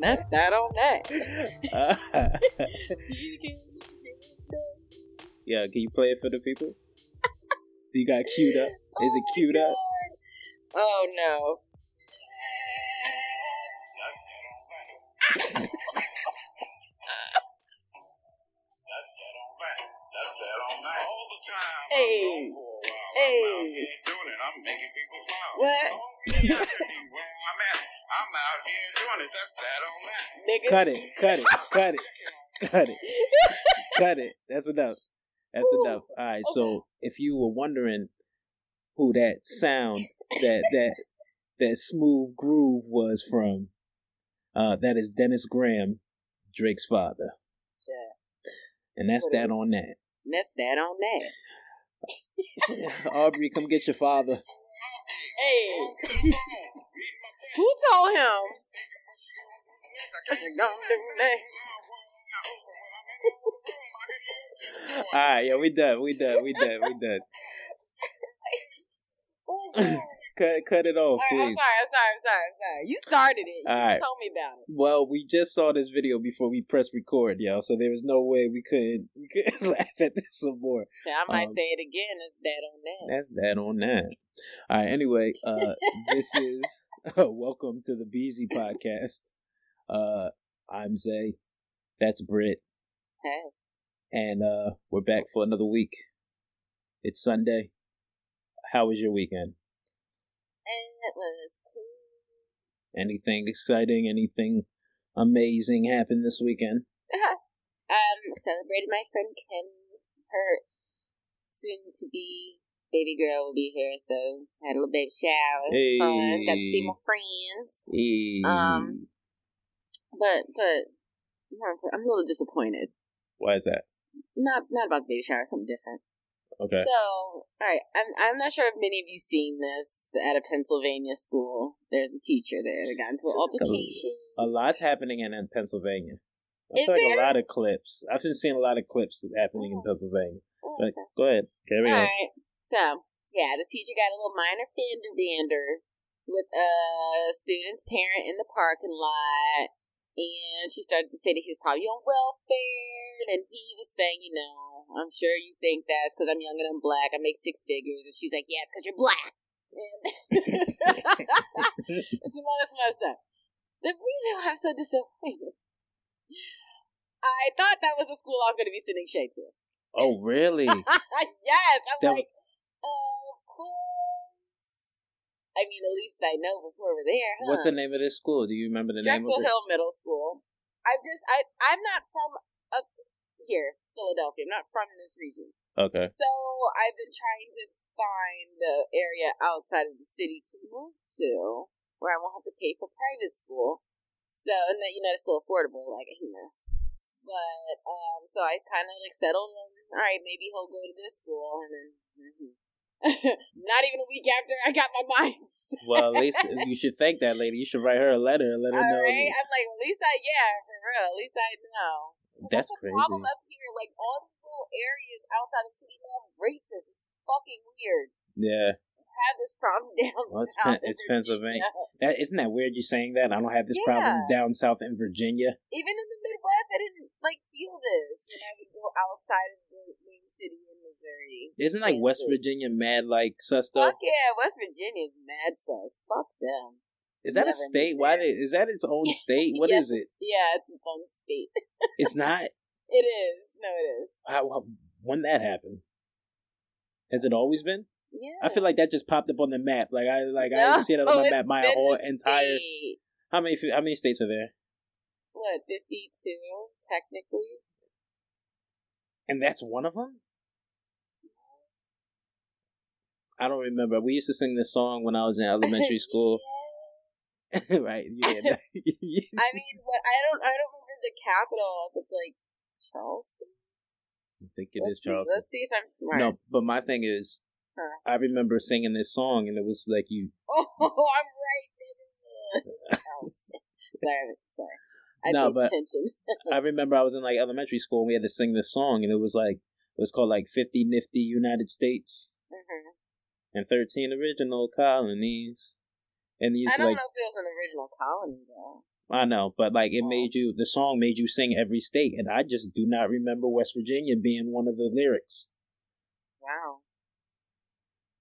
That's that on that. Yeah, can you play it for the people? Do you got queued up? Is it queued up? Oh no. Hey. Hey. I'm making people smile. What? I'm out here doing it. That's that on that. Cut it. Cut it. Cut it. Cut it. Cut it. That's enough. That's enough. All right. Okay. So if you were wondering who that sound, that smooth groove was from, that is Dennis Graham, Drake's father. Yeah. And that's that on that. That's that on that. Aubrey, come get your father. Hey, who told him? All right, yeah, we done. Cut it off, please. Right, I'm sorry. You started it. You told me about it. Well, we just saw this video before we pressed record, y'all. So there was no way we couldn't laugh at this some more. I might say it again. It's that on that. That's that on that. All right. Anyway, this is welcome to the Beezy Podcast. I'm Zay. That's Britt. Hey. And we're back for another week. It's Sunday. How was your weekend? It was cool. Anything exciting? Anything amazing happened this weekend? Celebrated my friend Ken. Her soon-to-be baby girl will be here, so had a little baby shower. It was fun. Got to see my friends. Hey. But I'm a little disappointed. Why is that? Not about the baby shower. Something different. Okay. So, all right, I'm not sure if many of you seen this. At a Pennsylvania school, there's a teacher there that got into an altercation. A lot's happening in Pennsylvania. I feel like a lot of clips. I've been seeing a lot of clips happening in Pennsylvania. Oh, okay. But go ahead, carry on. All right. So, yeah, the teacher got a little minor fender-bander with a student's parent in the parking lot, and she started to say that he was probably on welfare, and he was saying, you know, I'm sure you think that's because I'm young and I'm black. I make six figures. And she's like, yeah, it's because you're black. And it's another stuff. The reason why I'm so disappointed, I thought that was the school I was going to be sending Shay to. Oh, really? Yes. Of course. I mean, at least I know before we're there, huh? What's the name of this school? Do you remember the name of it? Drexel Hill Middle School. I'm not from up here. Philadelphia. I'm not from this region. Okay. So I've been trying to find the area outside of the city to move to where I won't have to pay for private school. So, and that, you know, it's still affordable, like, you know. But, so I kind of, like, settled on, all right, maybe he'll go to this school. And then, not even a week after I got my mind. Well, at least you should thank that lady. You should write her a letter and let her know. All right. I'm like, at least I know. That's crazy. Problem up here, like all these little areas outside of the city, man, racist. It's fucking weird. Yeah, I have this problem down south. It's Pennsylvania. That, isn't that weird? You saying that? I don't have this problem down south in Virginia. Even in the Midwest, I didn't like feel this, and I would go outside of the main city in Missouri. Isn't like West Virginia mad like sus stuff? Fuck yeah, West Virginia is mad sus. Fuck them. Is that a state? Why is that its own state? What is it? Yeah, it's its own state. It's not? It is. No, it is. When that happened? Has it always been? Yeah. I feel like that just popped up on the map. I didn't see that on my map my whole entire... State. How many states are there? What, 52, technically? And that's one of them? I don't remember. We used to sing this song when I was in elementary school. Right. Yeah. I mean, what I don't remember the capital. If it's like Charleston, I think is Charleston. Let's see if I'm smart. No, but my thing is, I remember singing this song, and it was like you. Oh, I'm right. Sorry. I remember I was in like elementary school, and we had to sing this song, and it was called like 50 Nifty United States and 13 Original Colonies. And he's I don't know if it was an original colony, though. I know, but like it made you, the song made you sing every state, and I just do not remember West Virginia being one of the lyrics. Wow.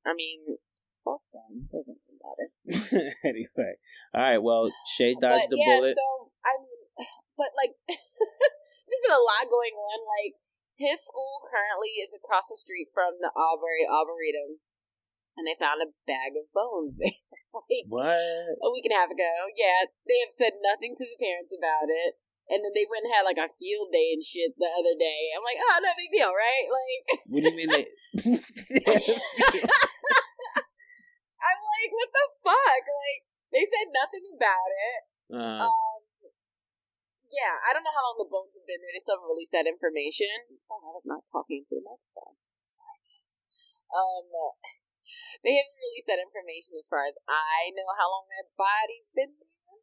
I mean, fuck them. Doesn't matter. Anyway. All right, well, Shay dodged the bullet. So, I mean, but like, there's been a lot going on. Like, his school currently is across the street from the Aubrey Arboretum, and they found a bag of bones there. Like, what? A week and a half ago. Yeah, they have said nothing to the parents about it. And then they went and had like a field day and shit the other day. I'm like, oh, no big deal, right? Like, what do you mean they I'm like, what the fuck? Like, they said nothing about it. Yeah, I don't know how long the bones have been there. They still haven't released that information. Oh, I was not talking to the microphone. Sorry, guys. They haven't released that information as far as I know how long that body's been there.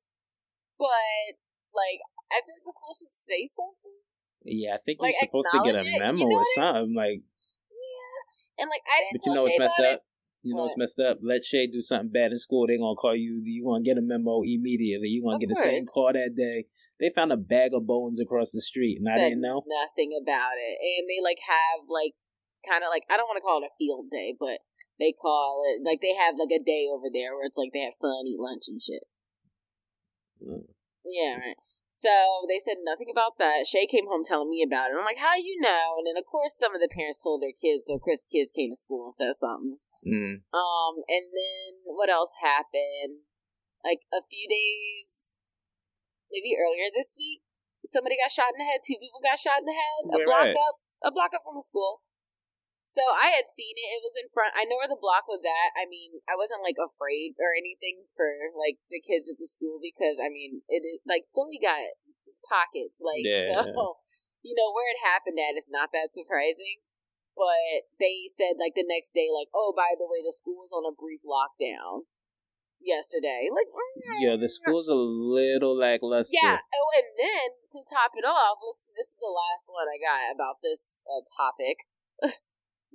But, like, I feel like the school should say something. Yeah, I think like, you're supposed to get a memo or something. Like, yeah. And, like, I didn't tell Shay about it. You know what's messed up? Let Shay do something bad in school. They're going to call you. You're going to get a memo immediately. You're going to get the same call that day. They found a bag of bones across the street, and I didn't know. Nothing about it. And they, like, have, like, kind of, like, I don't want to call it a field day, but they call it, like, they have, like, a day over there where it's, like, they have fun, eat lunch and shit. Mm. Yeah, right. So, they said nothing about that. Shay came home telling me about it. I'm like, how you know? And then, of course, some of the parents told their kids, so Chris' kids came to school and said something. Mm. And then, what else happened? Like, a few days, maybe earlier this week, somebody got shot in the head. 2 people got shot in the head. A block up from the school. So I had seen it. It was in front. I know where the block was at. I mean, I wasn't, like, afraid or anything for, like, the kids at the school because, I mean, it is, like, Philly got his pockets. Like, yeah. So, you know, where it happened at is not that surprising. But they said, like, the next day, like, oh, by the way, the school was on a brief lockdown yesterday. Like, yeah, the school's a little lackluster. Yeah. Oh, and then, to top it off, this is the last one I got about this topic.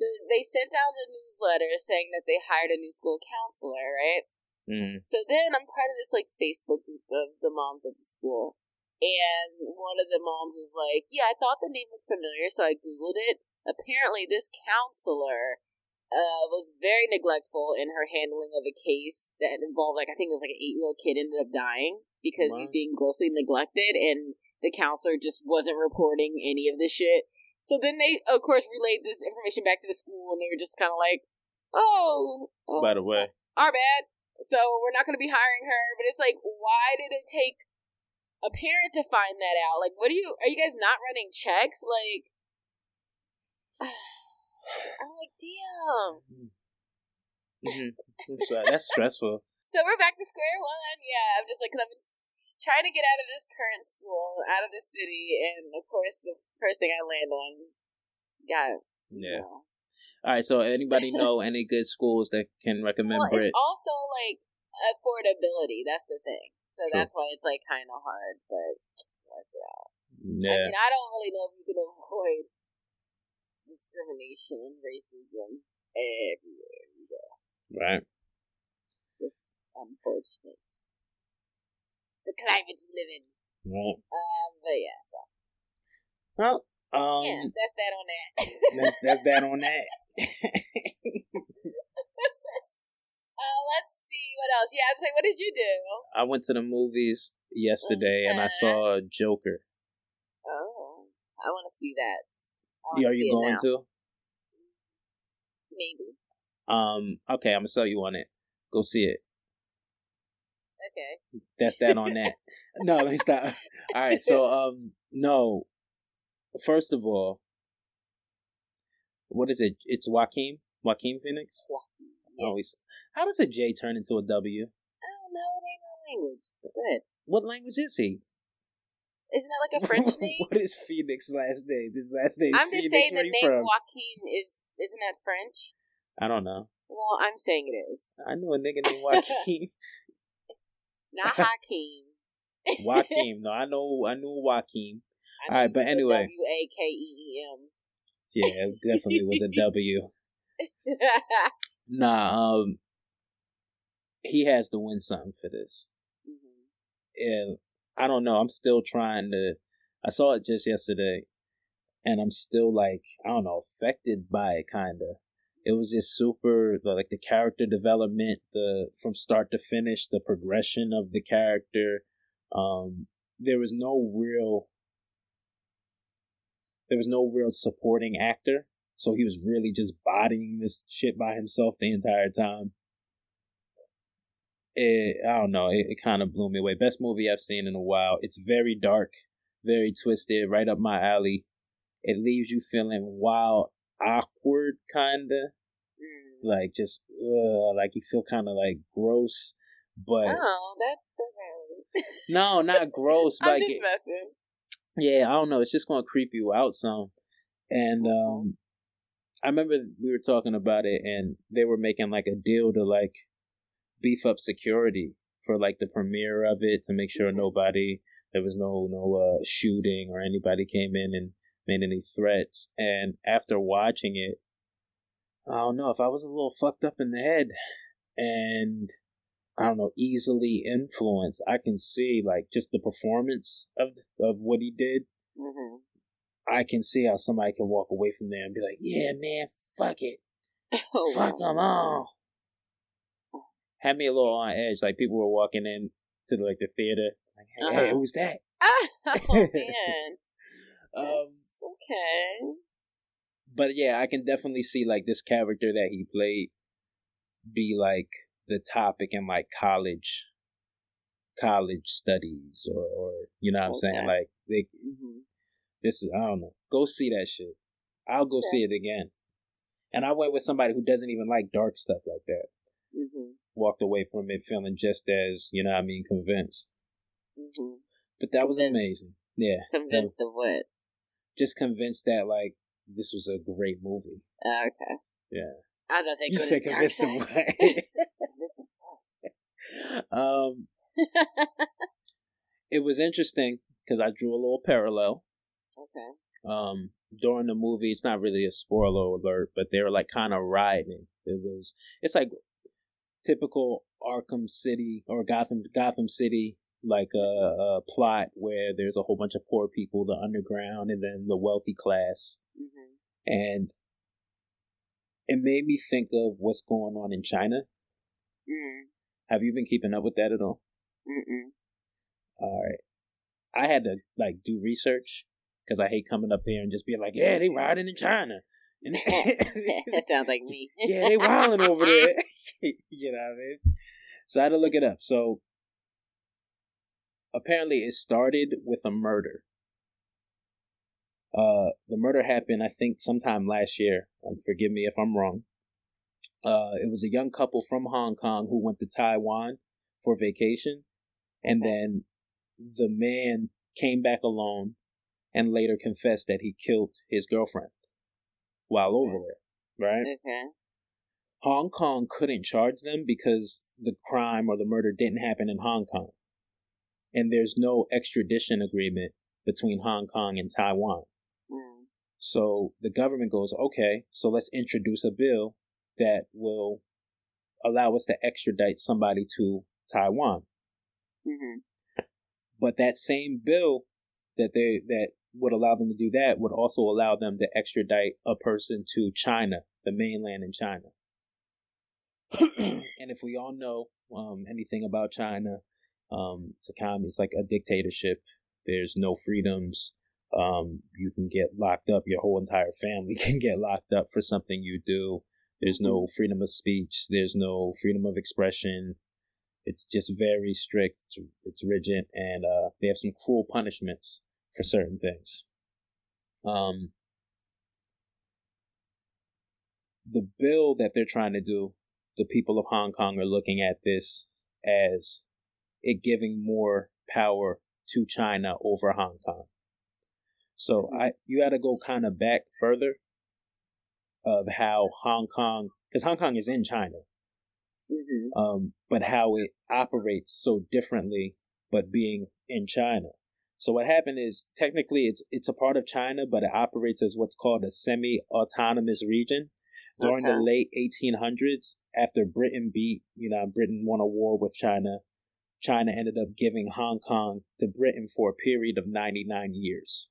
They sent out a newsletter saying that they hired a new school counselor, right? Mm. So then I'm part of this, like, Facebook group of the moms at the school. And one of the moms was like, yeah, I thought the name looked familiar, so I Googled it. Apparently, this counselor was very neglectful in her handling of a case that involved, like, I think it was, like, an 8-year-old kid ended up dying because he was being grossly neglected, and the counselor just wasn't reporting any of this shit. So then they, of course, relayed this information back to the school, and they were just kind of like, oh, by the way, our bad. So we're not going to be hiring her. But it's like, why did it take a parent to find that out? Like, are you guys not running checks? Like, I'm like, damn. Mm-hmm. I'm sorry. That's stressful. So we're back to square one. Yeah, I'm just like, because I've been trying to get out of this current school, out of this city, and of course, the first thing I land on, yeah. Know. All right. So, anybody know any good schools that can recommend? Well, Britt? It's also like affordability. That's the thing. So that's why it's like kind of hard. But yeah. I mean, I don't really know if you can avoid discrimination and racism everywhere you go. Right. Just unfortunate. The climate you live in. Right. But yeah, so. Well, yeah, that's that on that. that's that on that. Let's see, what else? Yeah, I was like, what did you do? I went to the movies yesterday and I saw Joker. Oh, I want to see that. Are you going to? Maybe. Okay, I'm going to sell you on it. Go see it. Okay. That's that on that. No, let me stop. All right, so, no. First of all, what is it? It's Joaquin? Joaquin Phoenix? Joaquin, yes. Always. How does a J turn into a W? I don't know. It ain't no language. Good. What language is he? Isn't that like a French name? What is Phoenix's last name? His last name is Phoenix. I'm just saying the name from Joaquin isn't that French? I don't know. Well, I'm saying it is. I knew a nigga named Joaquin. Not Hakeem. Joaquin. No, I knew Joaquin. All right, but anyway. Wakeem. Yeah, it definitely was a W. Nah, he has to win something for this. Mm-hmm. And I don't know. I'm still trying to. I saw it just yesterday, and I'm still like, I don't know, affected by it. Kinda. It was just super, like the character development, the from start to finish, the progression of the character. There was no real. There was no real supporting actor, so he was really just bodying this shit by himself the entire time. I don't know. It kind of blew me away. Best movie I've seen in a while. It's very dark, very twisted, right up my alley. It leaves you feeling wild, awkward, kinda like just like you feel kind of like gross, but oh, that doesn't. No, not gross. I'm like, just messing. Yeah, I don't know. It's just gonna creep you out some, and I remember we were talking about it, and they were making like a deal to like beef up security for like the premiere of it to make sure nobody, there was no shooting or anybody came in and made any threats. And after watching it, I don't know if I was a little fucked up in the head and I don't know, easily influenced. I can see like just the performance of what he did. Mm-hmm. I can see how somebody can walk away from there and be like, yeah man, fuck it. Oh, fuck them all. Had me a little on edge. Like people were walking in to like the theater. Like, hey, who's that? Oh man, okay. But yeah, I can definitely see like this character that he played be like the topic in like college studies or you know what I'm saying? Like they, this is, I don't know. Go see that shit. I'll go see it again. And I went with somebody who doesn't even like dark stuff like that. Mm-hmm. Walked away from it feeling just as, you know what I mean, convinced. Mm-hmm. But that was amazing. Yeah. Convinced of what? Just convinced that, like, this was a great movie. Okay. Yeah. I was going to say good dark side. Convinced of what? It was interesting because I drew a little parallel. Okay. During the movie, it's not really a spoiler alert, but they were, like, kind of riding. It's like typical Arkham City or Gotham City like a plot where there's a whole bunch of poor people, the underground, and then the wealthy class. Mm-hmm. And it made me think of what's going on in China. Mm-hmm. Have you been keeping up with that at all? Mm-mm. All right. I had to like do research because I hate coming up here and just being like, yeah, they riding in China. That sounds like me. Yeah, they wilding over there. You know what I mean? So I had to look it up. So apparently it started with a murder. The murder happened, I think, sometime last year. Forgive me if I'm wrong. It was a young couple from Hong Kong who went to Taiwan for vacation. And then the man came back alone and later confessed that he killed his girlfriend while over there, right? Okay. Hong Kong couldn't charge them because the crime or the murder didn't happen in Hong Kong. And there's no extradition agreement between Hong Kong and Taiwan. Mm. So the government goes, okay, so let's introduce a bill that will allow us to extradite somebody to Taiwan. Mm-hmm. But that same bill that would allow them to do that would also allow them to extradite a person to China, the mainland in China. And if we all know anything about China, it's like a dictatorship. There's no freedoms. You can get locked up. Your whole entire family can get locked up for something you do. There's no freedom of speech. There's no freedom of expression. It's just very strict. It's rigid. And they have some cruel punishments for certain things. The bill that they're trying to do, the people of Hong Kong are looking at this as it giving more power to China over Hong Kong. So you got to go kind of back further of how Hong Kong, because Hong Kong is in China, but how it operates so differently, but being in China. So what happened is technically it's a part of China, but it operates as what's called a semi-autonomous region, during the late 1800s, after Britain won a war with China. China ended up giving Hong Kong to Britain for a period of 99 years.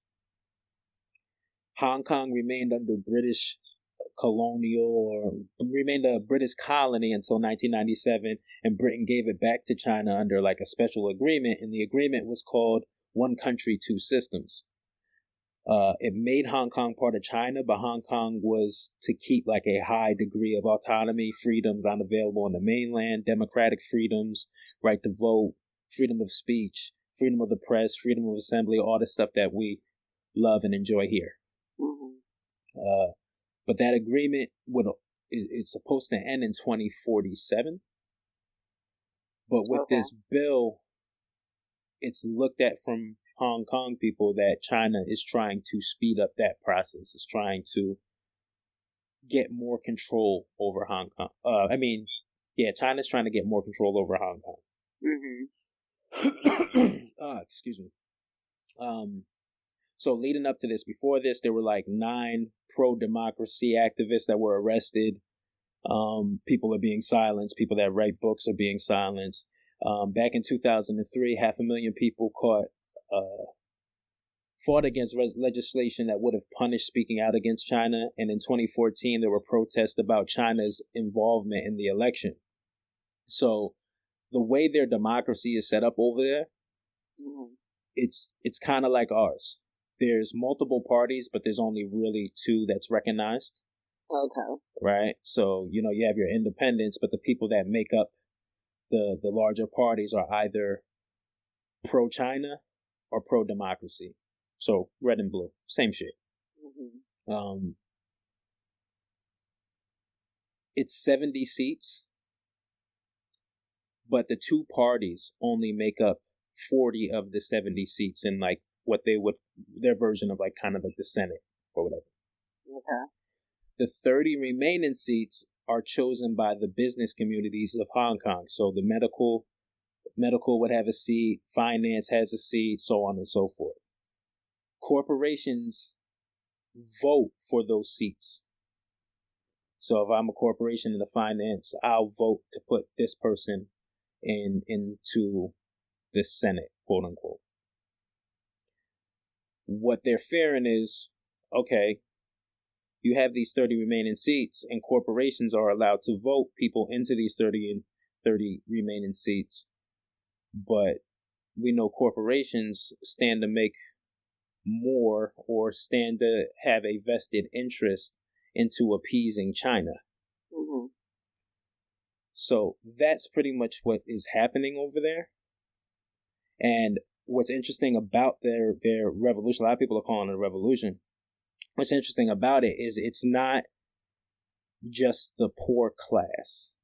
Hong Kong remained under British remained a British colony until 1997, and Britain gave it back to China under like a special agreement, and the agreement was called One Country, Two Systems. It made Hong Kong part of China, but Hong Kong was to keep like a high degree of autonomy, freedoms unavailable on the mainland, democratic freedoms, right to vote, freedom of speech, freedom of the press, freedom of assembly, all the stuff that we love and enjoy here. Mm-hmm. But that agreement is supposed to end in 2047. But with this bill, it's looked at from Hong Kong people that China is trying to speed up that process. It's trying to get more control over Hong Kong. China's trying to get more control over Hong Kong. Mm-hmm. Excuse me. So leading up to this, before this, there were like 9 pro-democracy activists that were arrested. People are being silenced. People that write books are being silenced. Back in 2003, 500,000 people fought against legislation that would have punished speaking out against China. And in 2014, there were protests about China's involvement in the election. So the way their democracy is set up over there, it's kind of like ours. There's multiple parties, but there's only really 2 that's recognized. Okay. Right? So, you have your independents, but the people that make up the larger parties are either pro-China or pro-democracy. So, red and blue. Same shit. Mm-hmm. It's 70 seats, but the 2 parties only make up 40 of the 70 seats in, like, what they would, their version of like kind of like the Senate or whatever. Okay. The 30 remaining seats are chosen by the business communities of Hong Kong. So the medical would have a seat, finance has a seat, so on and so forth. Corporations vote for those seats. So if I'm a corporation in the finance, I'll vote to put this person into the Senate, quote unquote. What they're fearing is, okay, you have these 30 remaining seats and corporations are allowed to vote people into these 30 remaining seats. But we know corporations stand to make more or stand to have a vested interest into appeasing China. Mm-hmm. So that's pretty much what is happening over there. And what's interesting about their revolution, a lot of people are calling it a revolution. What's interesting about it is it's not just the poor class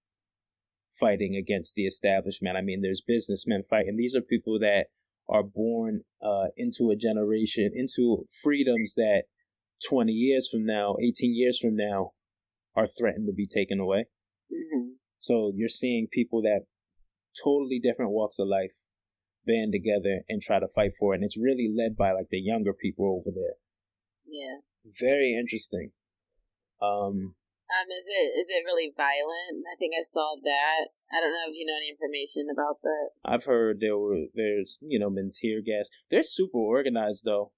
fighting against the establishment. I mean, there's businessmen fighting. These are people that are born into a generation, into freedoms that 20 years from now, 18 years from now are threatened to be taken away. Mm-hmm. So you're seeing people that totally different walks of life band together and try to fight for it. And it's really led by like the younger people over there. Yeah. Very interesting. Is it really violent? I think I saw that. I don't know if you know any information about that. I've heard there's been tear gas. They're super organized though.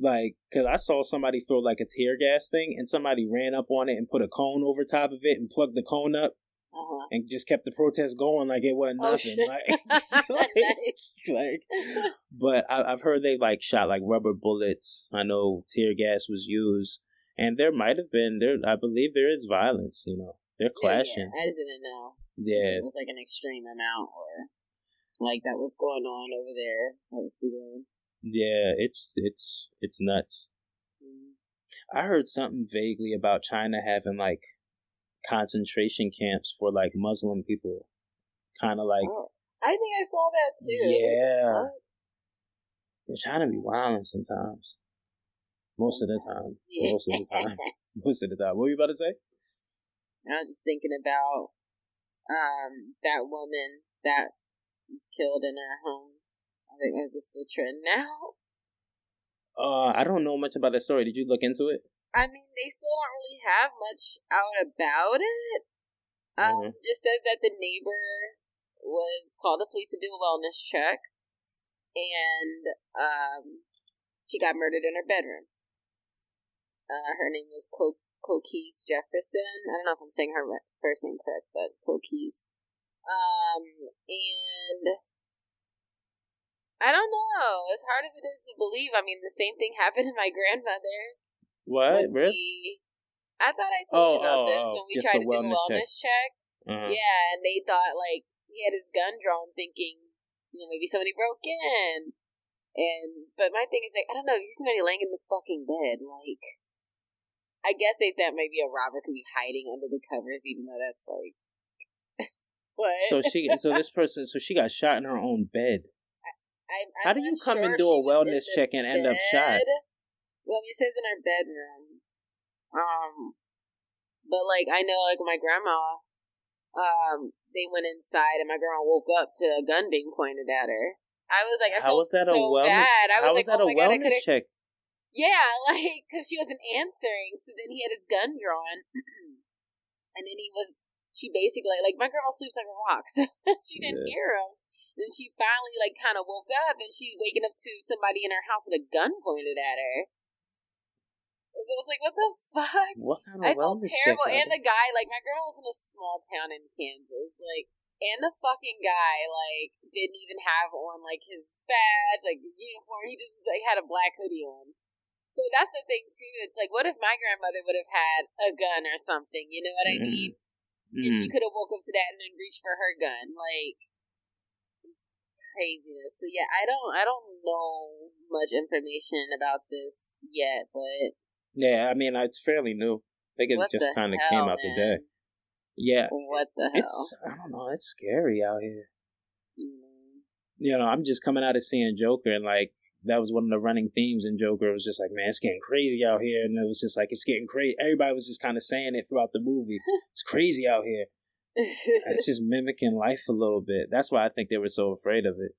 Like, cause I saw somebody throw like a tear gas thing and somebody ran up on it and put a cone over top of it and plugged the cone up. Uh-huh. And just kept the protest going like it wasn't nothing. But I've heard they like shot like rubber bullets. I know tear gas was used, and there might have been there. I believe there is violence. They're clashing. Yeah. I didn't know. Yeah, it was like an extreme amount, or like that was going on over there. Yeah, it's nuts. Mm-hmm. I heard something vaguely about China having like concentration camps for like Muslim people, kind of like. Oh, I think I saw that too. Yeah, they're trying to be wilding sometimes. Most of the time. What were you about to say? I was just thinking about that woman that was killed in her home. I think is this the trend now? I don't know much about that story. Did you look into it? I mean, they still don't really have much out about it. Just says that the neighbor was called the police to do a wellness check, and she got murdered in her bedroom. Her name was Coquise Jefferson. I don't know if I'm saying her first name correct, but Coquise. And I don't know. As hard as it is to believe, I mean, the same thing happened to my grandmother. What? Really? I thought I told you about this when we tried to do a wellness check. Uh-huh. Yeah, and they thought, like, he had his gun drawn thinking, you know, maybe somebody broke in. But my thing is, like, I don't know, if you see somebody laying in the fucking bed, like, I guess they thought maybe a robber could be hiding under the covers, even though that's, like, what? So this person got shot in her own bed. How do you come and do a wellness check and end up shot? Well, it says in her bedroom. But like I know, like my grandma, they went inside and my grandma woke up to a gun being pointed at her. I was like, how was that a wellness? How was that a wellness check? Yeah, like because she wasn't answering, so then he had his gun drawn, and then she basically like my grandma sleeps like a rock, so she didn't hear him. Then she finally, like, kind of woke up, and she's waking up to somebody in her house with a gun pointed at her. So I was like, what the fuck? What kind of I felt terrible. And the guy, like, my grandma was in a small town in Kansas, like, and the fucking guy, like, didn't even have on, like, his badge, like, uniform. He just, like, had a black hoodie on. So that's the thing, too. It's like, what if my grandmother would have had a gun or something? You know what I mean? Mm-hmm. And she could have woke up to that and then reached for her gun, like... craziness. So yeah, I don't know much information about this yet, but yeah, I mean it's fairly new. I think it just kind of came out today. Yeah. What the hell? I don't know. It's scary out here. Mm. You know, I'm just coming out of seeing Joker, and like that was one of the running themes in Joker. It was just like, man, it's getting crazy out here, and it was just like it's getting crazy. Everybody was just kind of saying it throughout the movie. It's crazy out here. That's just mimicking life a little bit. That's why I think they were so afraid of it.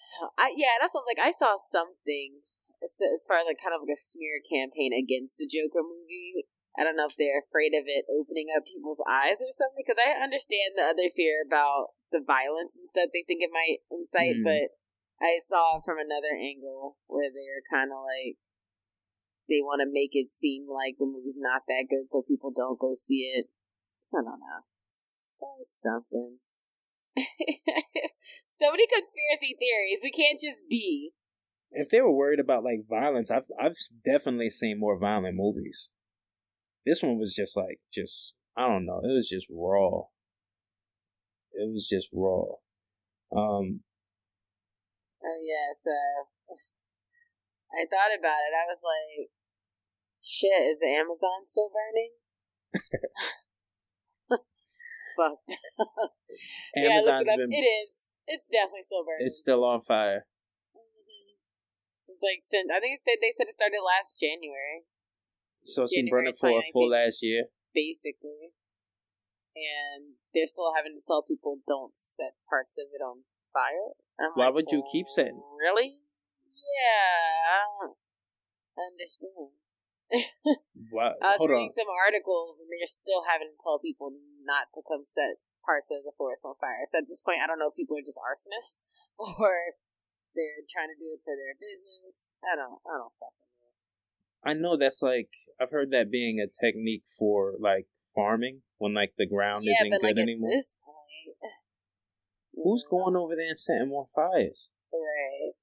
So that sounds like I saw something as far as like kind of like a smear campaign against the Joker movie. I don't know if they're afraid of it opening up people's eyes or something, because I understand the other fear about the violence and stuff they think it might incite, but I saw from another angle where they're kind of like they want to make it seem like the movie's not that good so people don't go see it. I don't know. It's always something. So many conspiracy theories. We can't just be. If they were worried about like violence, I've definitely seen more violent movies. This one was just like I don't know. It was just raw. Oh yeah. So I thought about it. I was like, "Shit, is the Amazon still burning?" Fucked up. Amazon's been... It is. It's definitely still burning. It's still on fire. Mm-hmm. It's like since I think they said it started last January. So it's been burning for a full last year, basically. And they're still having to tell people don't set parts of it on fire. Why would you keep setting? Really? Yeah, I don't understand. Wow. I was reading some articles and they're still having to tell people not to come set parts of the forest on fire. So at this point, I don't know if people are just arsonists or they're trying to do it for their business. I don't fucking know. I know that's like I've heard that being a technique for like farming when like the ground isn't but good like anymore. At this point, who's going over there and setting more fires? Right,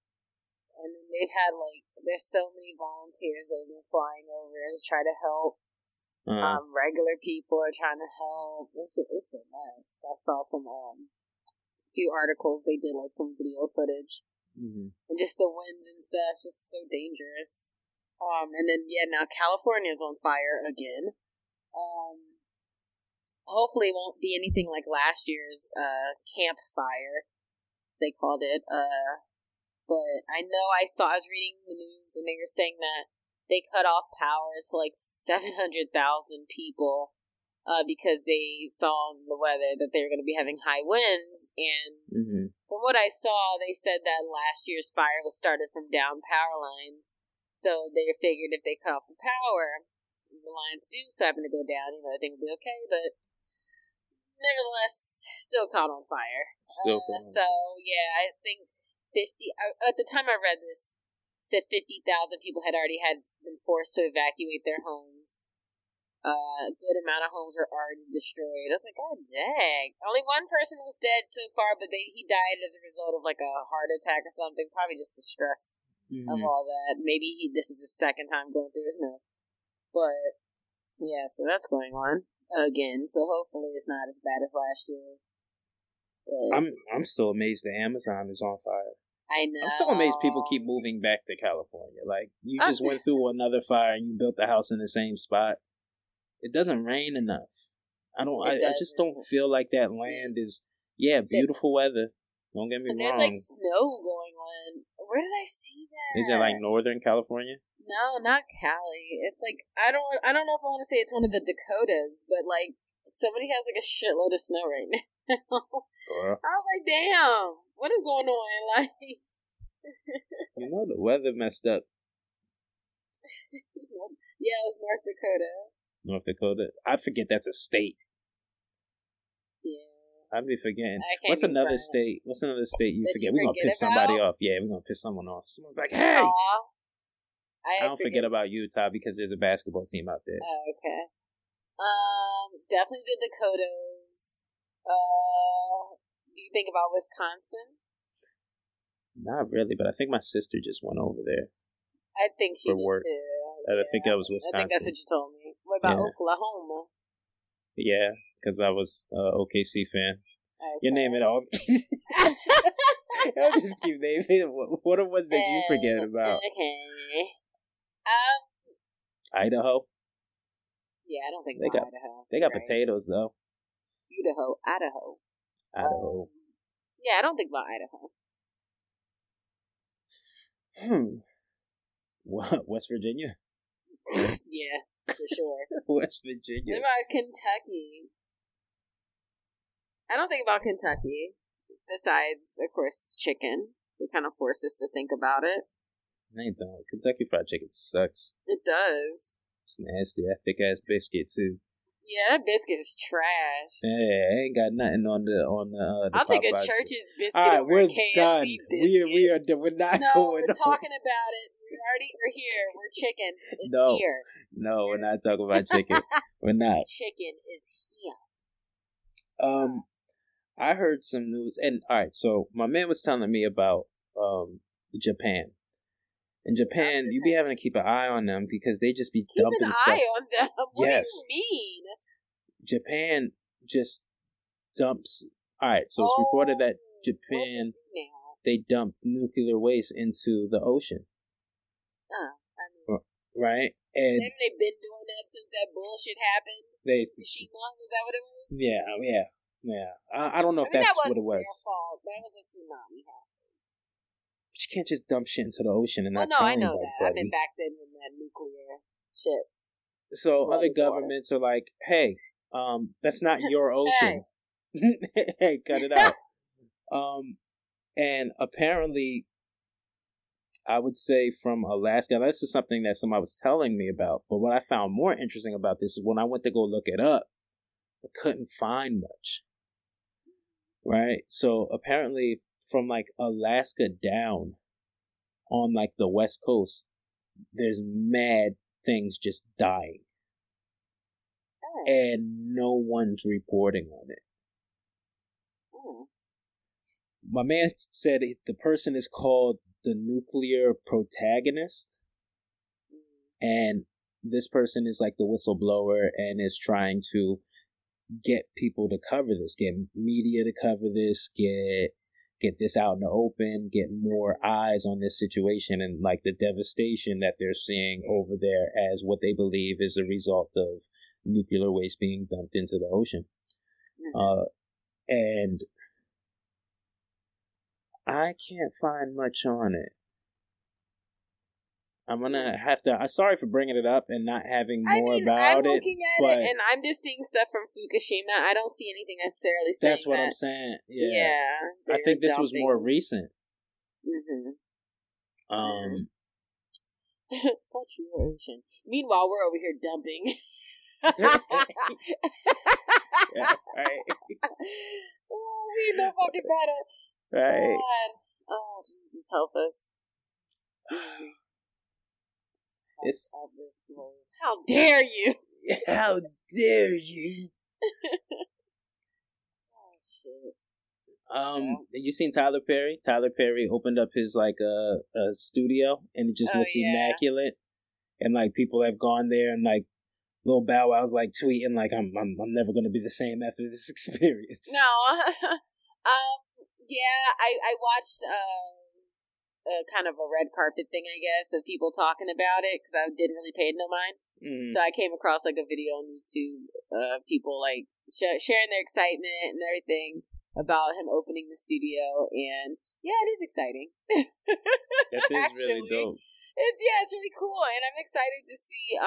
and then they've had like. There's so many volunteers that have been flying over to try to help. Regular people are trying to help. It's a mess. I saw some few articles. They did like some video footage, and just the winds and stuff, just so dangerous. And then now California's on fire again. Hopefully it won't be anything like last year's campfire. They called it But I know I was reading the news and they were saying that they cut off power to like 700,000 people because they saw in the weather that they were going to be having high winds. And from what I saw, they said that last year's fire was started from down power lines. So they figured if they cut off the power, the lines do happen to go down, you know, everything will be okay, but nevertheless, still caught on fire. I think 50, at the time I read this, said 50,000 people had already been forced to evacuate their homes. A good amount of homes were already destroyed. I was like, oh, dang. Only one person was dead so far, but he died as a result of, like, a heart attack or something. Probably just the stress of all that. Maybe this is his second time going through his nose. But, yeah, so that's going on again. So hopefully it's not as bad as last year's. But I'm still amazed the Amazon is on fire. I know. I'm still amazed people keep moving back to California. Like, you just went through another fire and you built the house in the same spot. It doesn't rain enough. I just don't feel like that land is, beautiful weather. Don't get me wrong. There's like snow going on. Where did I see that? Is it like Northern California? No, not Cali. It's like, I don't know if I want to say it's one of the Dakotas, but like somebody has like a shitload of snow right now. I was like, damn, what is going on? Like, you know, the weather messed up. Yeah, it was North Dakota. I forget that's a state. Yeah, I'd be forgetting. What's another state you forget? We're gonna piss somebody off. Yeah, we're gonna piss someone off. Someone's like, hey, I don't forget about Utah because there's a basketball team out there. Oh, okay. Definitely the Dakotas. Do you think about Wisconsin? Not really, but I think my sister just went over there. I think she did work. Too. Yeah. I think that was Wisconsin. I think that's what you told me. What about Oklahoma? Yeah, because I was OKC fan. Okay. You name it all. I'll just keep naming it. What it was that you forget about? Okay. Idaho. Yeah, I don't think they got Idaho. They got potatoes though. Idaho. Yeah, I don't think about Idaho. What? West Virginia? Yeah, for sure. West Virginia. What about Kentucky? I don't think about Kentucky. Besides, of course, chicken. They kind of force us to think about it. They don't. Kentucky Fried Chicken sucks. It does. It's nasty. That thick ass biscuit too. Yeah, that biscuit is trash. Yeah, I ain't got nothing on the I'll take a church's biscuit. All right, we're KFC done. We are done. We're not going. No, we're talking about it. We're here. We're chicken. It's here. No, we're not talking about chicken. We're not. Chicken is here. I heard some news, and all right. So my man was telling me about Japan. In Japan, you be having to keep an eye on them because they just be dumping stuff. Keep an eye on them? What do you mean? Japan just dumps. All right, so it's reported that Japan, they dump nuclear waste into the ocean. I mean, right? And haven't they been doing that since that bullshit happened? Tsushima, was that what it was? Yeah. I don't know if that's what it was. Their fault. That was a tsunami. But you can't just dump shit into the ocean and not tell anybody. No, I know that. I've been back then in that nuclear shit. So other governments are like, hey, that's not your ocean. Hey, cut it out. And apparently, I would say from Alaska, this is something that somebody was telling me about. But what I found more interesting about this is when I went to go look it up, I couldn't find much. Right? So apparently, from like Alaska down on like the West Coast, there's mad things just dying. Oh. And no one's reporting on it. Oh. My man said the person is called the nuclear protagonist. And this person is like the whistleblower and is trying to get people to cover this, get media to cover this, get this out in the open, get more eyes on this situation and like the devastation that they're seeing over there as what they believe is a result of nuclear waste being dumped into the ocean. And I can't find much on it. I'm sorry for bringing it up and not having more about it. I'm looking at it and I'm just seeing stuff from Fukushima. I don't see anything necessarily saying that's what I'm saying. Yeah. I think this was more recent. Mm-hmm. Fuck your ocean. Meanwhile, we're over here dumping. Yeah, right. Oh, we know fucking better. Right. God. Oh, Jesus, help us. It's how dare you? How dare you? Oh shit. You seen Tyler Perry? Tyler Perry opened up his like a studio, and it just looks immaculate. And like people have gone there, and like Lil Bow Wow's like tweeting like I'm never gonna be the same after this experience. No. Yeah, I watched kind of a red carpet thing, I guess, of people talking about it because I didn't really pay no mind. Mm. So I came across like a video on YouTube of people like sharing their excitement and everything about him opening the studio, and yeah, it is exciting. That is really dope. It's really cool, and I'm excited to see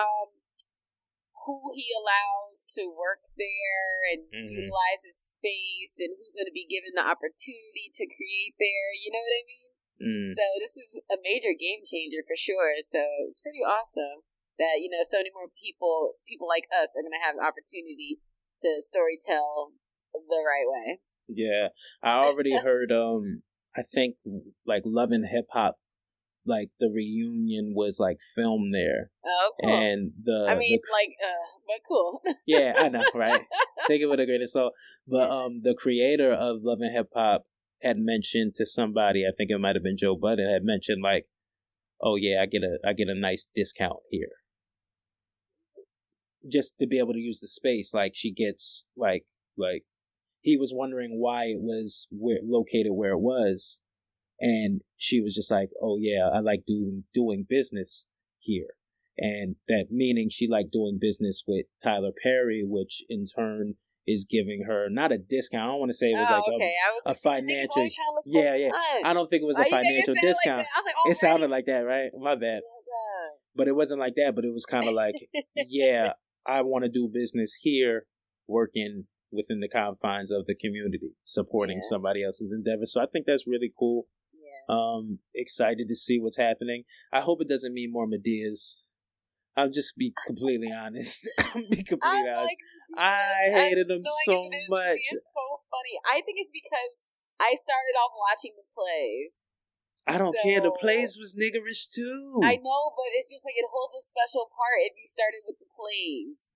who he allows to work there and utilize his space, and who's going to be given the opportunity to create there. You know what I mean? Mm. So this is a major game changer for sure. So it's pretty awesome that, you know, so many more people like us are going to have an opportunity to storytell the right way. Yeah. I already heard, I think like Love and Hip Hop, like the reunion was like filmed there. Oh, cool. And but cool. Yeah, I know. Right. Take it with a grain of salt. But, the creator of Love and Hip Hop had mentioned to somebody, I think it might have been Joe Budden, had mentioned like, oh yeah, I get a nice discount here just to be able to use the space. Like she gets like he was wondering why it was located where it was, and she was just like, oh yeah, I like doing business here. And that meaning she liked doing business with Tyler Perry, which in turn is giving her not a discount. I don't want to say it was a financial. Yeah. I don't think it was a financial discount. Like it sounded like that, right? My bad. Yeah. But it wasn't like that. But it was kind of like, yeah, I want to do business here, working within the confines of the community, supporting somebody else's endeavor. So I think that's really cool. Yeah. Excited to see what's happening. I hope it doesn't mean more Medeas. I'll just be completely honest. I hated them so much. It's so funny. I think it's because I started off watching the plays. I don't care. The plays was niggerish too. I know, but it's just like it holds a special part if you started with the plays.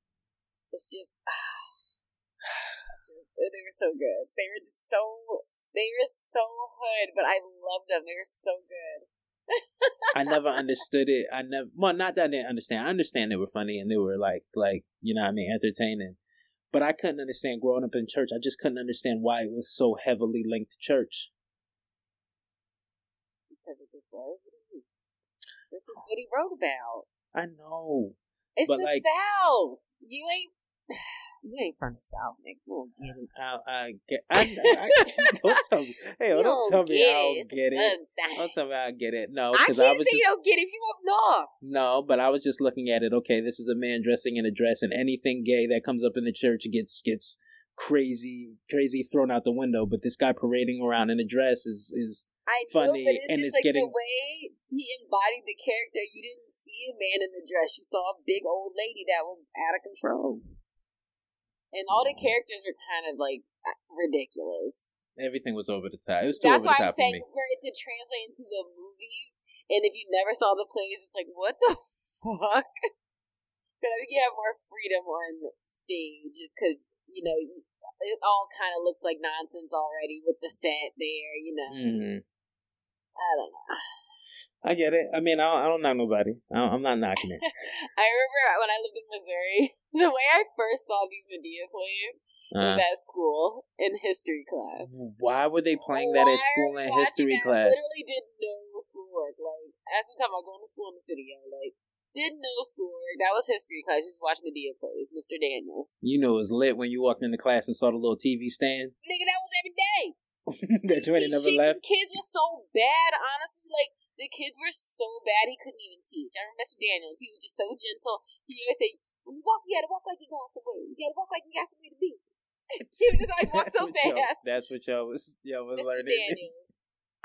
They were so good. They were so hood, but I loved them. They were so good. I never understood it. Not that I didn't understand. I understand they were funny and they were like you know what I mean, entertaining. But I couldn't understand growing up in church. I just couldn't understand why it was so heavily linked to church. Because it just was. This is what he wrote about. I know. It's the like, South. You ain't from the South, Nick. You don't get it. Don't tell me. Hey, don't tell me I don't get it. Don't tell me I get it. No, because I was just. I can't say you don't get it if you up north. No, but I was just looking at it. Okay, this is a man dressing in a dress, and anything gay that comes up in the church gets crazy thrown out the window. But this guy parading around in a dress is funny, and it's like getting the way he embodied the character. You didn't see a man in the dress; you saw a big old lady that was out of control. And all the characters were kind of, like, ridiculous. Everything was over the top. It was too over the top for me. That's why I'm saying for it to translate into the movies, and if you never saw the plays, it's like, what the fuck? Because I think you have more freedom on stage, just because, you know, it all kind of looks like nonsense already with the set there, you know. Mm-hmm. I don't know. I get it. I mean, I don't knock nobody. I'm not knocking it. I remember when I lived in Missouri, the way I first saw these Medea plays was at school in history class. Why were they playing that at school in history class? I literally did no schoolwork. Like, that's the time I was going to school in the city. I did no schoolwork. That was history class. Just watch Medea plays, Mr. Daniels. You know, it was lit when you walked into class and saw the little TV stand. Nigga, that was every day. That you ain't never left. Kids were so bad, honestly. Like, the kids were so bad, he couldn't even teach. I remember Mr. Daniels. He was just so gentle. He always said, when you walk, you got to walk like you're going somewhere. You got to walk like you got somewhere to be. He would just always walk so fast. That's what y'all was learning. Mr. Daniels.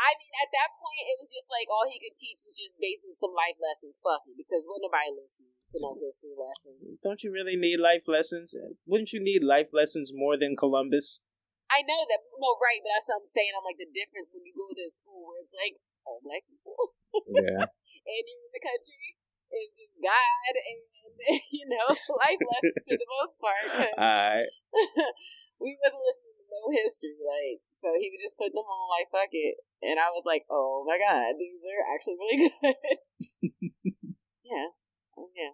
I mean, at that point, it was just like all he could teach was just basically some life lessons. Fuck it, because wouldn't nobody listen to no history lesson? Don't you really need life lessons? Wouldn't you need life lessons more than Columbus? I know that, no, right, but that's what I'm saying. I'm like, the difference when you go to school where it's like, all black people. Yeah. And you're in the country, it's just God and, you know, life lessons for the most part. All right. We wasn't listening to no history, like, so he was just putting them on like, fuck it. And I was like, oh my God, these are actually really good. Yeah. Oh, yeah.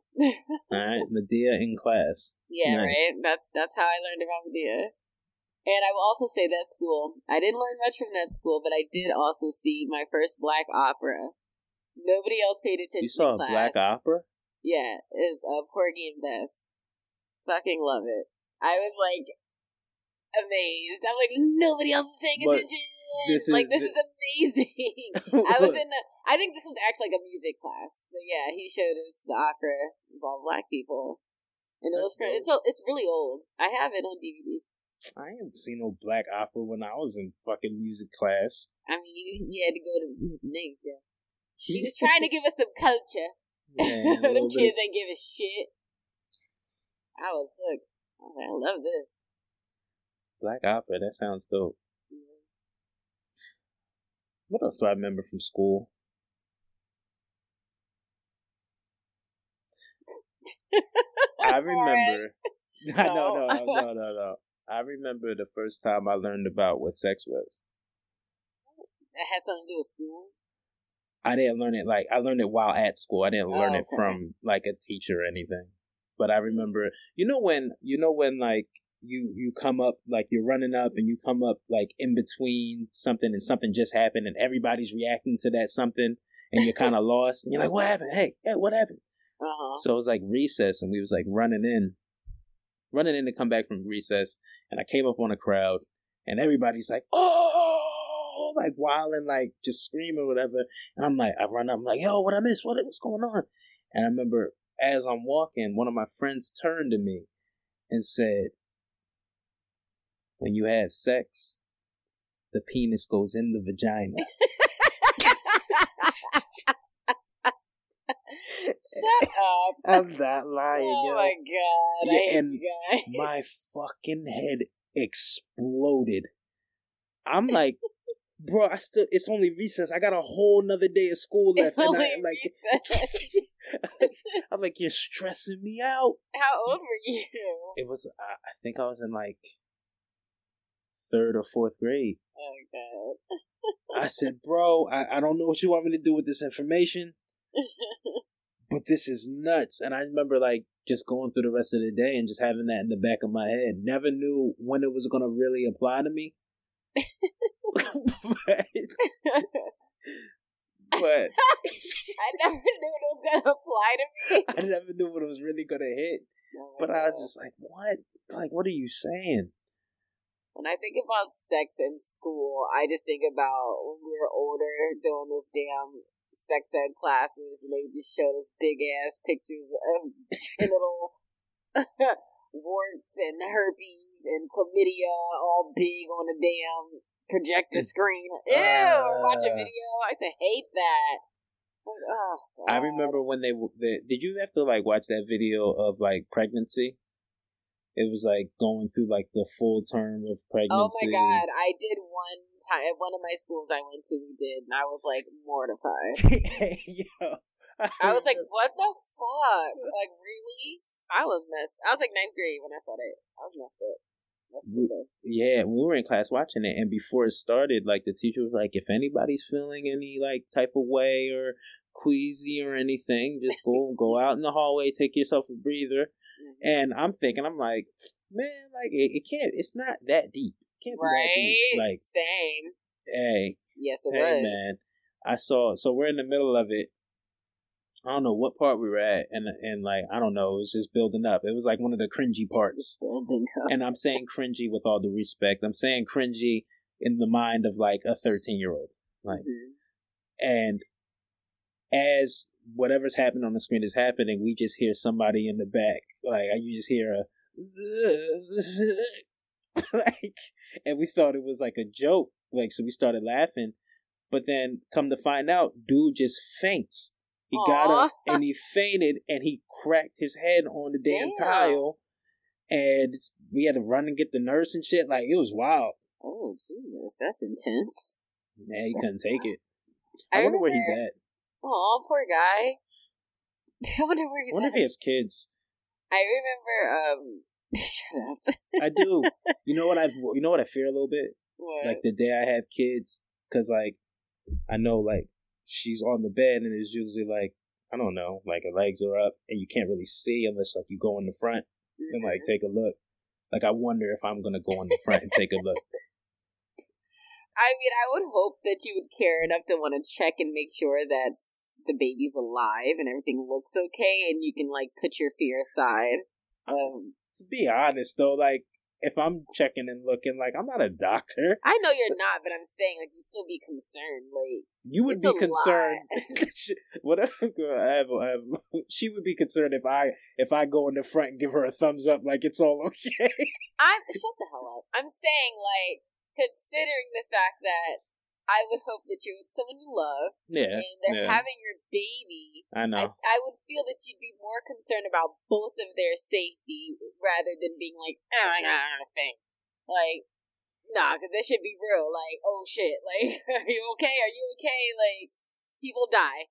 All right, Medea in class. Yeah, nice. Right? That's how I learned about Medea. And I will also say that school, I didn't learn much from that school, but I did also see my first black opera. Nobody else paid attention to class. You saw a black opera? Yeah, it's Porgy and Bess. Fucking love it. I was like, amazed. I'm like, nobody else is paying attention. This is amazing. I think this was actually like a music class. But yeah, he showed us the opera. It was all black people. And it was it's really old. I have it on DVD. I haven't seen no black opera when I was in fucking music class. I mean, you had to go to things, yeah. He was trying to give us some culture. Yeah, them kids ain't give a shit. I was hooked. I was like, I love this. Black opera, that sounds dope. Yeah. What else do I remember from school? I remember. No. I remember the first time I learned about what sex was. That had something to do with school? I didn't learn it, like, I learned it while at school. I didn't learn it from, like, a teacher or anything. But I remember, you know when, like, you come up, like, you're running up and you come up, like, in between something and something just happened and everybody's reacting to that something and you're kind of lost and you're like, what happened? Hey, what happened? Uh-huh. So it was, like, recess and we was, like, running in to come back from recess, and I came up on a crowd, and everybody's like, oh, like wilding, like just screaming, whatever. And I'm like, I run up, I'm like, yo, what I missed? What's going on? And I remember as I'm walking, one of my friends turned to me and said, when you have sex, the penis goes in the vagina. Shut up. I'm not lying. Oh yo. My God. Yeah, I hate you guys. My fucking head exploded. I'm like, bro, it's only recess. I got a whole nother day of school left. I'm like, you're stressing me out. How old were you? It was, I think I was in like third or fourth grade. Oh, God. I said, bro, I don't know what you want me to do with this information. But this is nuts. And I remember like just going through the rest of the day and just having that in the back of my head. Never knew when it was going to really apply to me. but I never knew it was going to apply to me. I never knew what it was really going to hit. Oh, but I was just like, what? Like, what are you saying? When I think about sex in school, I just think about when we were older doing this damn sex ed classes, and they just showed us big ass pictures of genital warts and herpes and chlamydia, all big on a damn projector screen. Ew! Watch a video. I used to hate that. Like, oh, God. I remember when they did you have to like watch that video of like pregnancy? It was like going through like the full term of pregnancy. Oh my God! I did one time at one of my schools I went to. We did, and I was like mortified. Yo, I was like, "What the fuck? Like, really?" I was messed. I was like ninth grade when I saw that. I was messed up. We were in class watching it, and before it started, like the teacher was like, "If anybody's feeling any like type of way or queasy or anything, just go out in the hallway, take yourself a breather." Mm-hmm. And I'm thinking, I'm like, man, like it can't. It's not that deep. It can't be that deep. Like, same. Hey. Yes, it was. Man, I saw. So we're in the middle of it. I don't know what part we were at, and like I don't know. It was just building up. It was like one of the cringy parts. Building up. And I'm saying cringy with all due respect. I'm saying cringy in the mind of like a 13-year-old. Like, mm-hmm. And as whatever's happening on the screen is happening, we just hear somebody in the back. Like, you just hear a... like, and we thought it was like a joke. Like, so we started laughing. But then come to find out, dude just faints. He Aww. Got up and he fainted and he cracked his head on the damn tile. And we had to run and get the nurse and shit. Like, it was wild. Oh, Jesus. That's intense. Yeah, he couldn't take it. I wonder where he's at. Oh, poor guy. I wonder where he's at. I wonder if he has kids. I remember, shut up. I do. You know what I fear a little bit? What? Like, the day I have kids. Because, like, I know, like, she's on the bed and it's usually, like, I don't know, like, her legs are up and you can't really see unless, like, you go in the front. And, like, take a look. Like, I wonder if I'm going to go in the front and take a look. I mean, I would hope that you would care enough to want to check and make sure that the baby's alive and everything looks okay and you can, like, put your fear aside. To be honest, though, like, if I'm checking and looking, like, I'm not a doctor. I know you're not, but I'm saying, like, you still be concerned. Like, you would be concerned. She would be concerned if I go in the front and give her a thumbs up, like it's all okay. Shut the hell up. I'm saying, like, considering the fact that I would hope that you're with someone you love, and they're having your baby. I know. I would feel that you'd be more concerned about both of their safety rather than being like, oh my god, I don't think. Like, nah, because that should be real. Like, oh shit. Like, are you okay? Are you okay? Like, people die.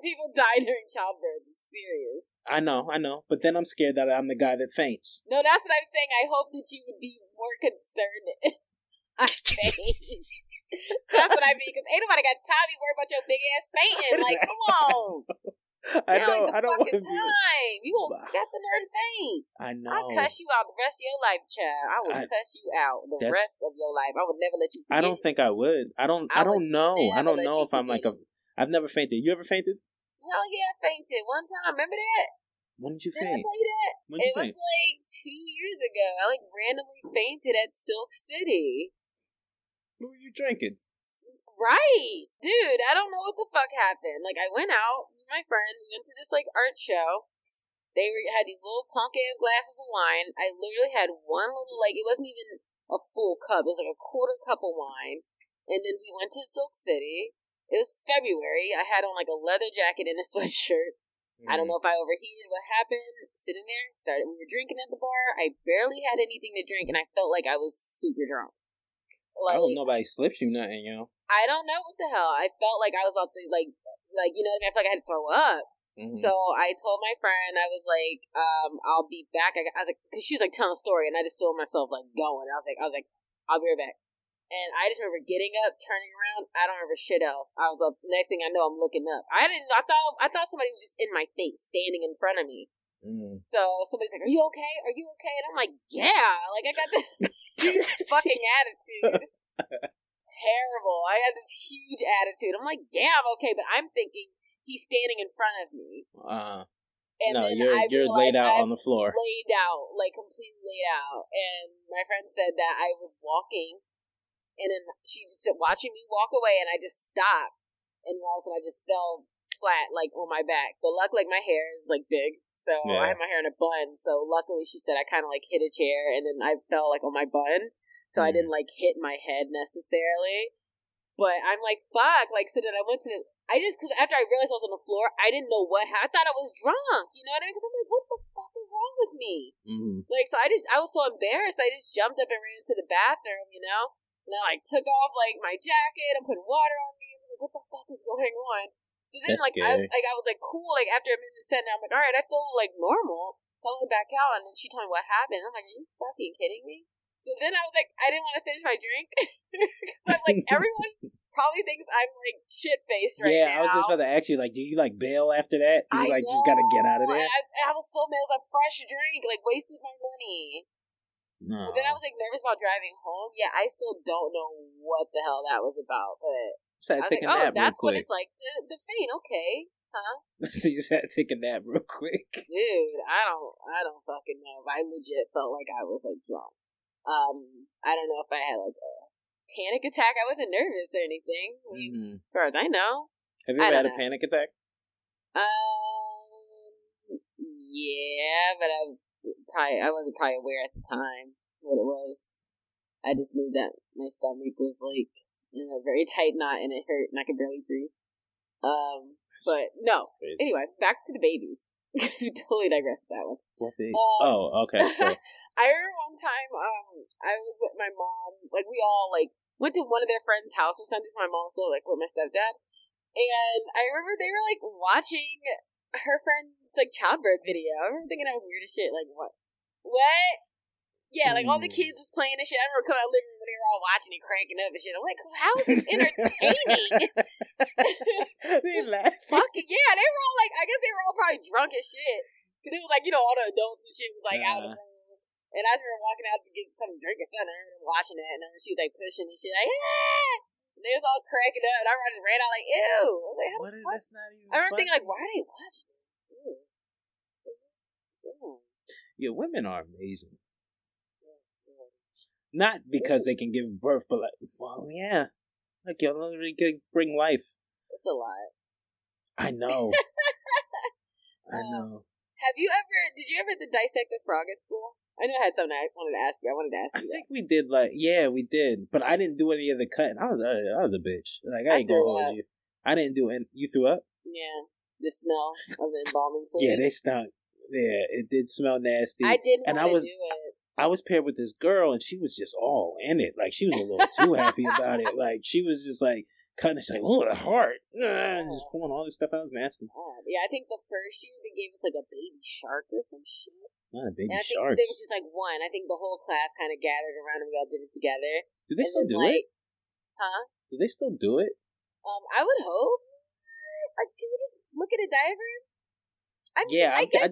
People die during childbirth. It's serious. I know. But then I'm scared that I'm the guy that faints. No, that's what I'm saying. I hope that you would be more concerned. I faint. That's what I mean. Because ain't nobody got time to worry about your big ass fainting. Like, come on. I don't want to be. You won't get the nerve to faint. I know. I'll cuss you out the rest of your life, child. I will cuss you out the rest of your life. I would never let you. I don't think I would. I don't know. I don't know if I'm like a. I've never fainted. You ever fainted? Hell yeah, I fainted one time. Remember that? When did you faint? Did I tell you that? It was like 2 years ago. I like randomly fainted at Silk City. Who were you drinking? Right. Dude, I don't know what the fuck happened. Like, I went out with my friend. We went to this, like, art show. They had these little punk-ass glasses of wine. I literally had one little, like, it wasn't even a full cup. It was, like, a quarter cup of wine. And then we went to Silk City. It was February. I had on, like, a leather jacket and a sweatshirt. I don't know if I overheated. What happened? Sitting there, we were drinking at the bar. I barely had anything to drink, and I felt like I was super drunk. Like, I hope nobody slips you nothing, yo. I don't know what the hell. I felt like I was off the, like you know what I mean? I felt like I had to throw up. Mm-hmm. So I told my friend, I was like, I'll be back. I was like, because she was like telling a story, and I just feel myself like going. I was like, I'll be right back. And I just remember getting up, turning around. I don't remember shit else. I was up. Next thing I know, I'm looking up. I thought somebody was just in my face, standing in front of me. So somebody's like, "Are you okay? Are you okay?" And I'm like, "Yeah." Like I got this. Fucking attitude. Terrible. I had this huge attitude. I'm like, yeah, I'm okay, but I'm thinking he's standing in front of me. And no, you're laid out on the floor. Laid out, like completely laid out. And my friend said that I was walking, and then she just said, watching me walk away, and I just stopped, and all of a sudden I just fell flat, like on my back. But luckily, like, my hair is like big, so I had my hair in a bun. So luckily, she said I kind of like hit a chair, and then I fell like on my bun, so I didn't like hit my head necessarily. But I'm like, fuck, like so then I went to the. I just because after I realized I was on the floor, I didn't know what happened. I thought I was drunk, you know what I mean? Because I'm like, what the fuck is wrong with me? Like, so I was so embarrassed. I just jumped up and ran to the bathroom, you know, and I like took off like my jacket and put water on me. I was like, what the fuck is going on? So then, that's like, I was like, cool. Like, after a minute sat down, I'm like, all right, I feel like normal. So I went back out, and then she told me what happened. I'm like, are you fucking kidding me? So then I was like, I didn't want to finish my drink. Because I'm like, everyone probably thinks I'm like shit faced right now. Yeah, I was just about to ask you, like, do you like bail after that? You like just got to get out of there? I was so mad. It was a fresh drink, like, wasted my money. No. But then I was like nervous about driving home. Yeah, I still don't know what the hell that was about, but. I was like, oh, that's what it's like. The faint, okay, huh? So you just had to take a nap real quick, dude. I don't fucking know. I legit felt like I was like drunk. I don't know if I had like a panic attack. I wasn't nervous or anything, as far as I know. Have you ever had a panic attack? Yeah, but I wasn't aware at the time what it was. I just knew that my stomach was like. in a very tight knot, and it hurt, and I could barely breathe. But no. Anyway, back to the babies, because we totally digressed that one. What baby? Oh, okay. Cool. I remember one time, I was with my mom. Like, we all like went to one of their friends' house or something. So my mom was still like with my stepdad, and I remember they were like watching her friend's like childbirth video. I remember thinking I was weird as shit. Like, what? Yeah, like all the kids was playing and shit. I remember coming out of the living room and they were all watching and cranking up and shit. I'm like, how is this entertaining? They laughing. Fucking yeah, they were all like, I guess they were all probably drunk as shit. Cause it was like, you know, all the adults and shit was like out of the room. And I just remember walking out to get some drink or something. I remember watching that, and then she was like pushing and shit, like, yeah! And they was all cracking up, and I remember I just ran out like, ew! I was like, what is this? Not even I remember thinking like, why are they watching this? Yeah, women are amazing. Not because they can give birth, but like, well, yeah. Like, y'all literally can bring life. It's a lot. I know. I know. Did you ever dissect a frog at school? I knew I had something I wanted to ask you. I think we did, like, yeah, we did. But I didn't do any of the cutting. I was a bitch. Like, I ain't gonna hold you. I didn't do any. You threw up? Yeah. The smell of the embalming fluid. Yeah, they stunk. Yeah, it did smell nasty. I didn't want to do it. I was paired with this girl, and she was just all in it. Like, she was a little too happy about it. Like, she was just like cutting it. She's like, oh, the heart. And just pulling all this stuff out. It was nasty. Yeah, I think the first year they gave us like a baby shark or some shit. Not a baby shark. There was just like one. I think the whole class kind of gathered around and we all did it together. Do they still do it? Huh? Do they still do it? I would hope. Like, can we just look at a diagram? I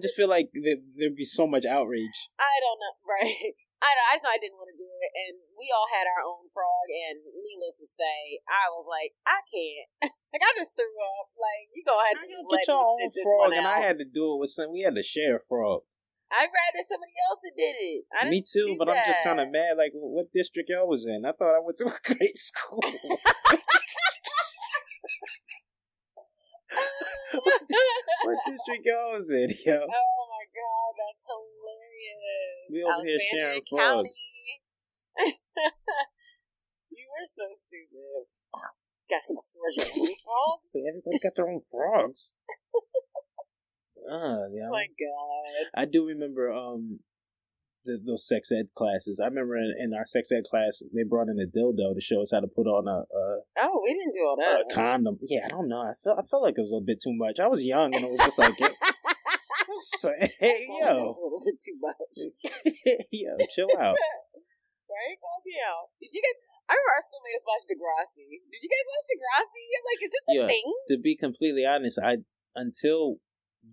just feel like there'd be so much outrage. I don't know, right? I didn't want to do it, and we all had our own frog, and needless to say, I was like, I can't. Like, I just threw up. Like, you go ahead and just let your me own sit frog, this one out. And I had to do it with some. We had to share a frog. I'd rather somebody else that did it. Me too, but that. I'm just kind of mad. Like, what district y'all was in? I thought I went to a great school. What district y'all was in, yo? Oh my god, that's hilarious. We over here sharing frogs. You were so stupid. You guys can afford your own frogs? Everybody got their own frogs. Yeah. Oh my god. I do remember those sex ed classes. I remember in our sex ed class, they brought in a dildo to show us how to put on a we didn't do all that. A condom. Yeah, I don't know. I felt like it was a bit too much. I was young, and it was just like, hey, yo. That was a little bit too much. Yo, chill out. Right? Call me out. I remember our school made us watch Degrassi. Did you guys watch Degrassi? I'm like, is this a thing? To be completely honest, until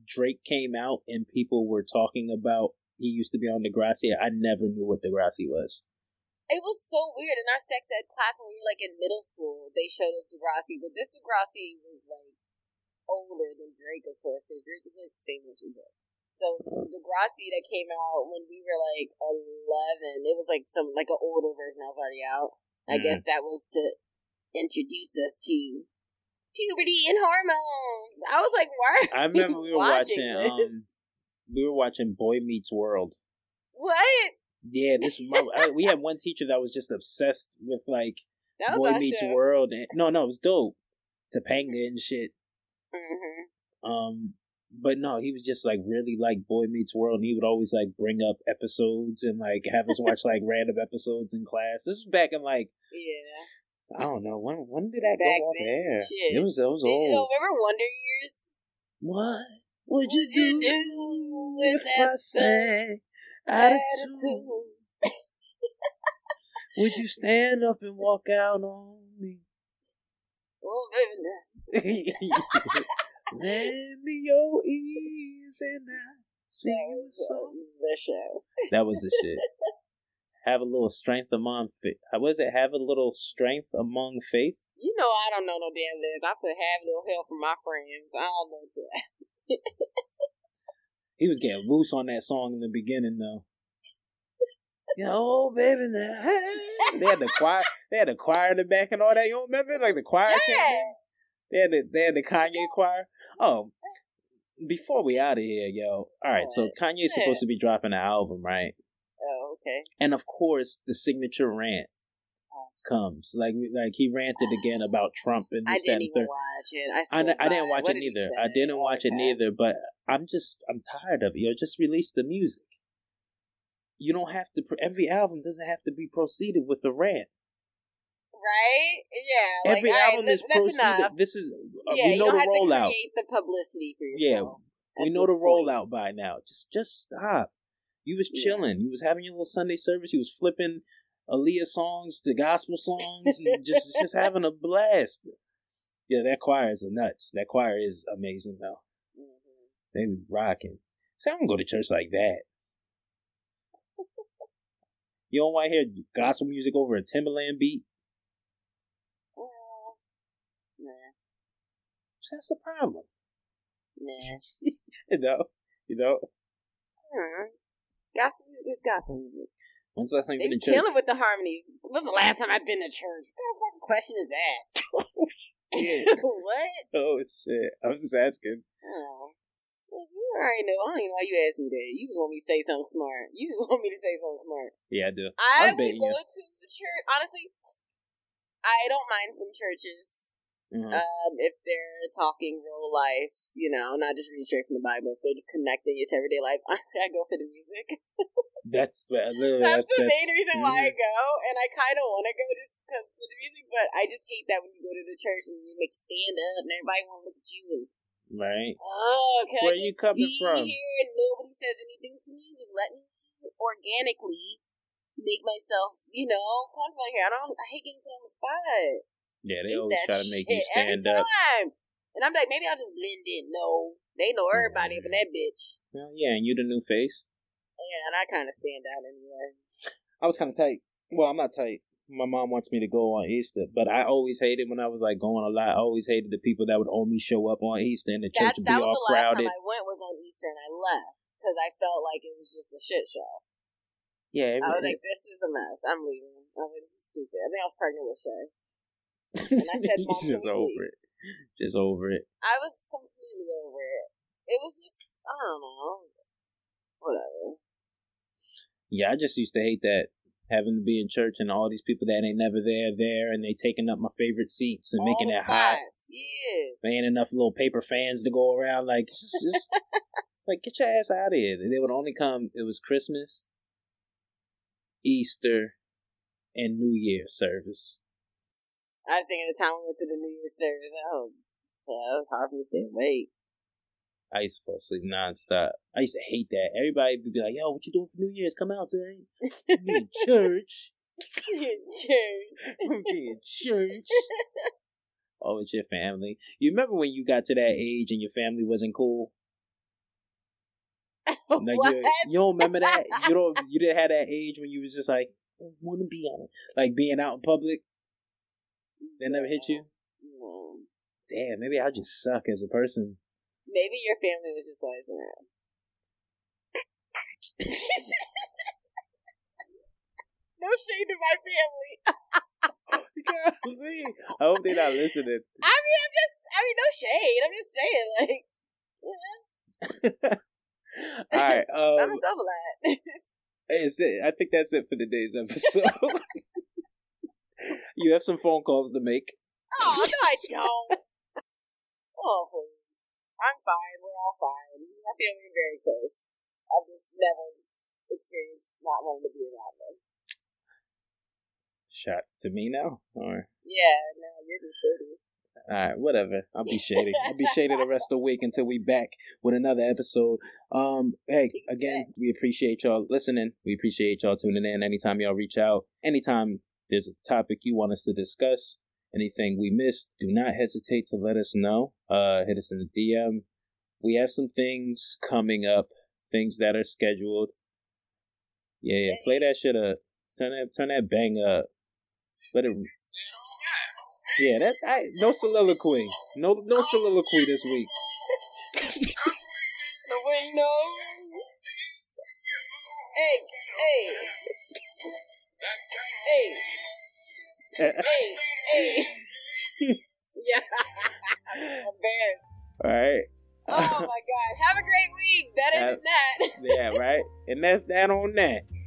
Drake came out and people were talking about he used to be on Degrassi, I never knew what Degrassi was. It was so weird. In our sex ed class, when we were like in middle school, they showed us Degrassi, but this Degrassi was like older than Drake, of course, because Drake is like the same age as us. So Degrassi that came out when we were like 11, it was like some like an older version that was already out. I guess that was to introduce us to puberty and hormones. I was like, why? I remember we were watching we were watching Boy Meets World. What? Yeah, we had one teacher that was just obsessed with like Boy Meets World. And, no, it was dope. Topanga and shit. Mm-hmm. But no, he was just like really like Boy Meets World, and he would always like bring up episodes and like have us watch like random episodes in class. This was back in like I don't know when did that go off air? Shit. It was old. You know, remember Wonder Years? What? Would you do if I sang out of tune? Would you stand up and walk out on me? Oh, baby, lend me your ears and I sing a song. That was the shit. Have a little strength among faith. How was it? Have a little strength among faith? You know I don't know no damn lyrics. I could have a little help from my friends. I don't know that. He was getting loose on that song in the beginning, though. Yo, baby, they had the choir. They had the choir in the back and all that. You don't remember, like the choir came in. They had the Kanye choir. Oh, before we out of here, yo. All right, so Kanye's supposed to be dropping an album, right? Oh, okay. And of course, the signature rant. Oh, comes. Like he ranted again about Trump and this, that, and the third. I didn't watch it. I didn't watch it neither, but I'm tired of it. You know, just release the music. You don't have to, every album doesn't have to be proceeded with a rant. Right? Yeah. Every album is proceeded. Enough. This is, we know the rollout. You don't have to create the publicity for yourself. Yeah, we know the rollout by now. Just stop. You was chilling. You was having your little Sunday service. You was flipping Aaliyah songs to gospel songs and just having a blast. Yeah, that choir is nuts. That choir is amazing, though. Mm-hmm. They was rocking. See, I don't go to church like that. You don't want to hear gospel music over a Timberland beat? Nah. So that's the problem. Nah. You know? Gospel music is gospel music. When's the last time you've been to church? They're killing with the harmonies. When's the last time I've been to church? What fucking question is that? What? Oh, shit. I was just asking. Oh. You already know. I don't even know why you asked me that. You want me to say something smart. You want me to say something smart. Yeah, I do. I would go to church. Honestly, I don't mind some churches. Mm-hmm. If they're talking real life, you know, not just reading straight from the Bible. If they're just connecting it to everyday life, honestly, I go for the music. That's the main reason why I go, and I kind of want to go just because for the music, but I just hate that when you go to the church and you make you stand up and everybody want to look at you. Right. Oh, okay. Where are you coming from? Here and nobody says anything to me. Just let me organically make myself, you know, comfortable here. I hate getting put on the spot. Yeah, they always try to make you stand up. And I'm like, maybe I'll just blend in. No, they know everybody up in that bitch. Well, yeah, and you the new face. Yeah, and I kind of stand out anyway. I was kind of tight. Well, I'm not tight. My mom wants me to go on Easter, but I always hated when I was like going a lot. I always hated the people that would only show up on Easter and the church would be all crowded. That was the last time I went was on Easter, and I left because I felt like it was just a shit show. Yeah, I was like, "This is a mess. I'm leaving. I mean, this is stupid." I think I was pregnant with Shay, and I said, "Mom, just over it. Just over it." I was completely over it. It was just I don't know, whatever. Yeah, I just used to hate that. Having to be in church and all these people that ain't never there, and they taking up my favorite seats and all making it hot. Yeah. There ain't enough little paper fans to go around. Like, just, like get your ass out of here. They would only come, it was Christmas, Easter, and New Year's service. I was thinking the time we went to the New Year's service, that was hard for me to stay awake. I used to fall asleep nonstop. I used to hate that. Everybody would be like, yo, what you doing for New Year's? Come out today. Be in church. Be in church. Oh, it's your family. You remember when you got to that age and your family wasn't cool? Like, what? You don't remember that? You didn't have that age when you was just like, I want to be on it. Like being out in public. That never hit you? No. Damn, maybe I just suck as a person. Maybe your family was just always around. No shade to my family. I hope they're not listening. I mean, no shade. I'm just saying, like, you know. All right. I'm myself a lot. I think that's it for today's episode. You have some phone calls to make. Oh, no, I don't. Oh, I'm fine. We're all fine. I feel we're very close. I've just never experienced not wanting to be around them. Shot to me now? Or yeah, no, you're just shady. Alright, whatever. I'll be shady. I'll be shady the rest of the week until we back with another episode. Hey, again, we appreciate y'all listening. We appreciate y'all tuning in. Anytime y'all reach out, anytime there's a topic you want us to discuss, anything we missed, do not hesitate to let us know. Hit us in the DM. We have some things coming up, things that are scheduled. Yeah, play that shit up. Turn that bang up. Let it. Yeah, no soliloquy. No soliloquy this week. Nobody knows. Hey. Hey. Yeah. I'm embarrassed. All right. Oh my God. Have a great week. That is that. Yeah, right. And that's that on that.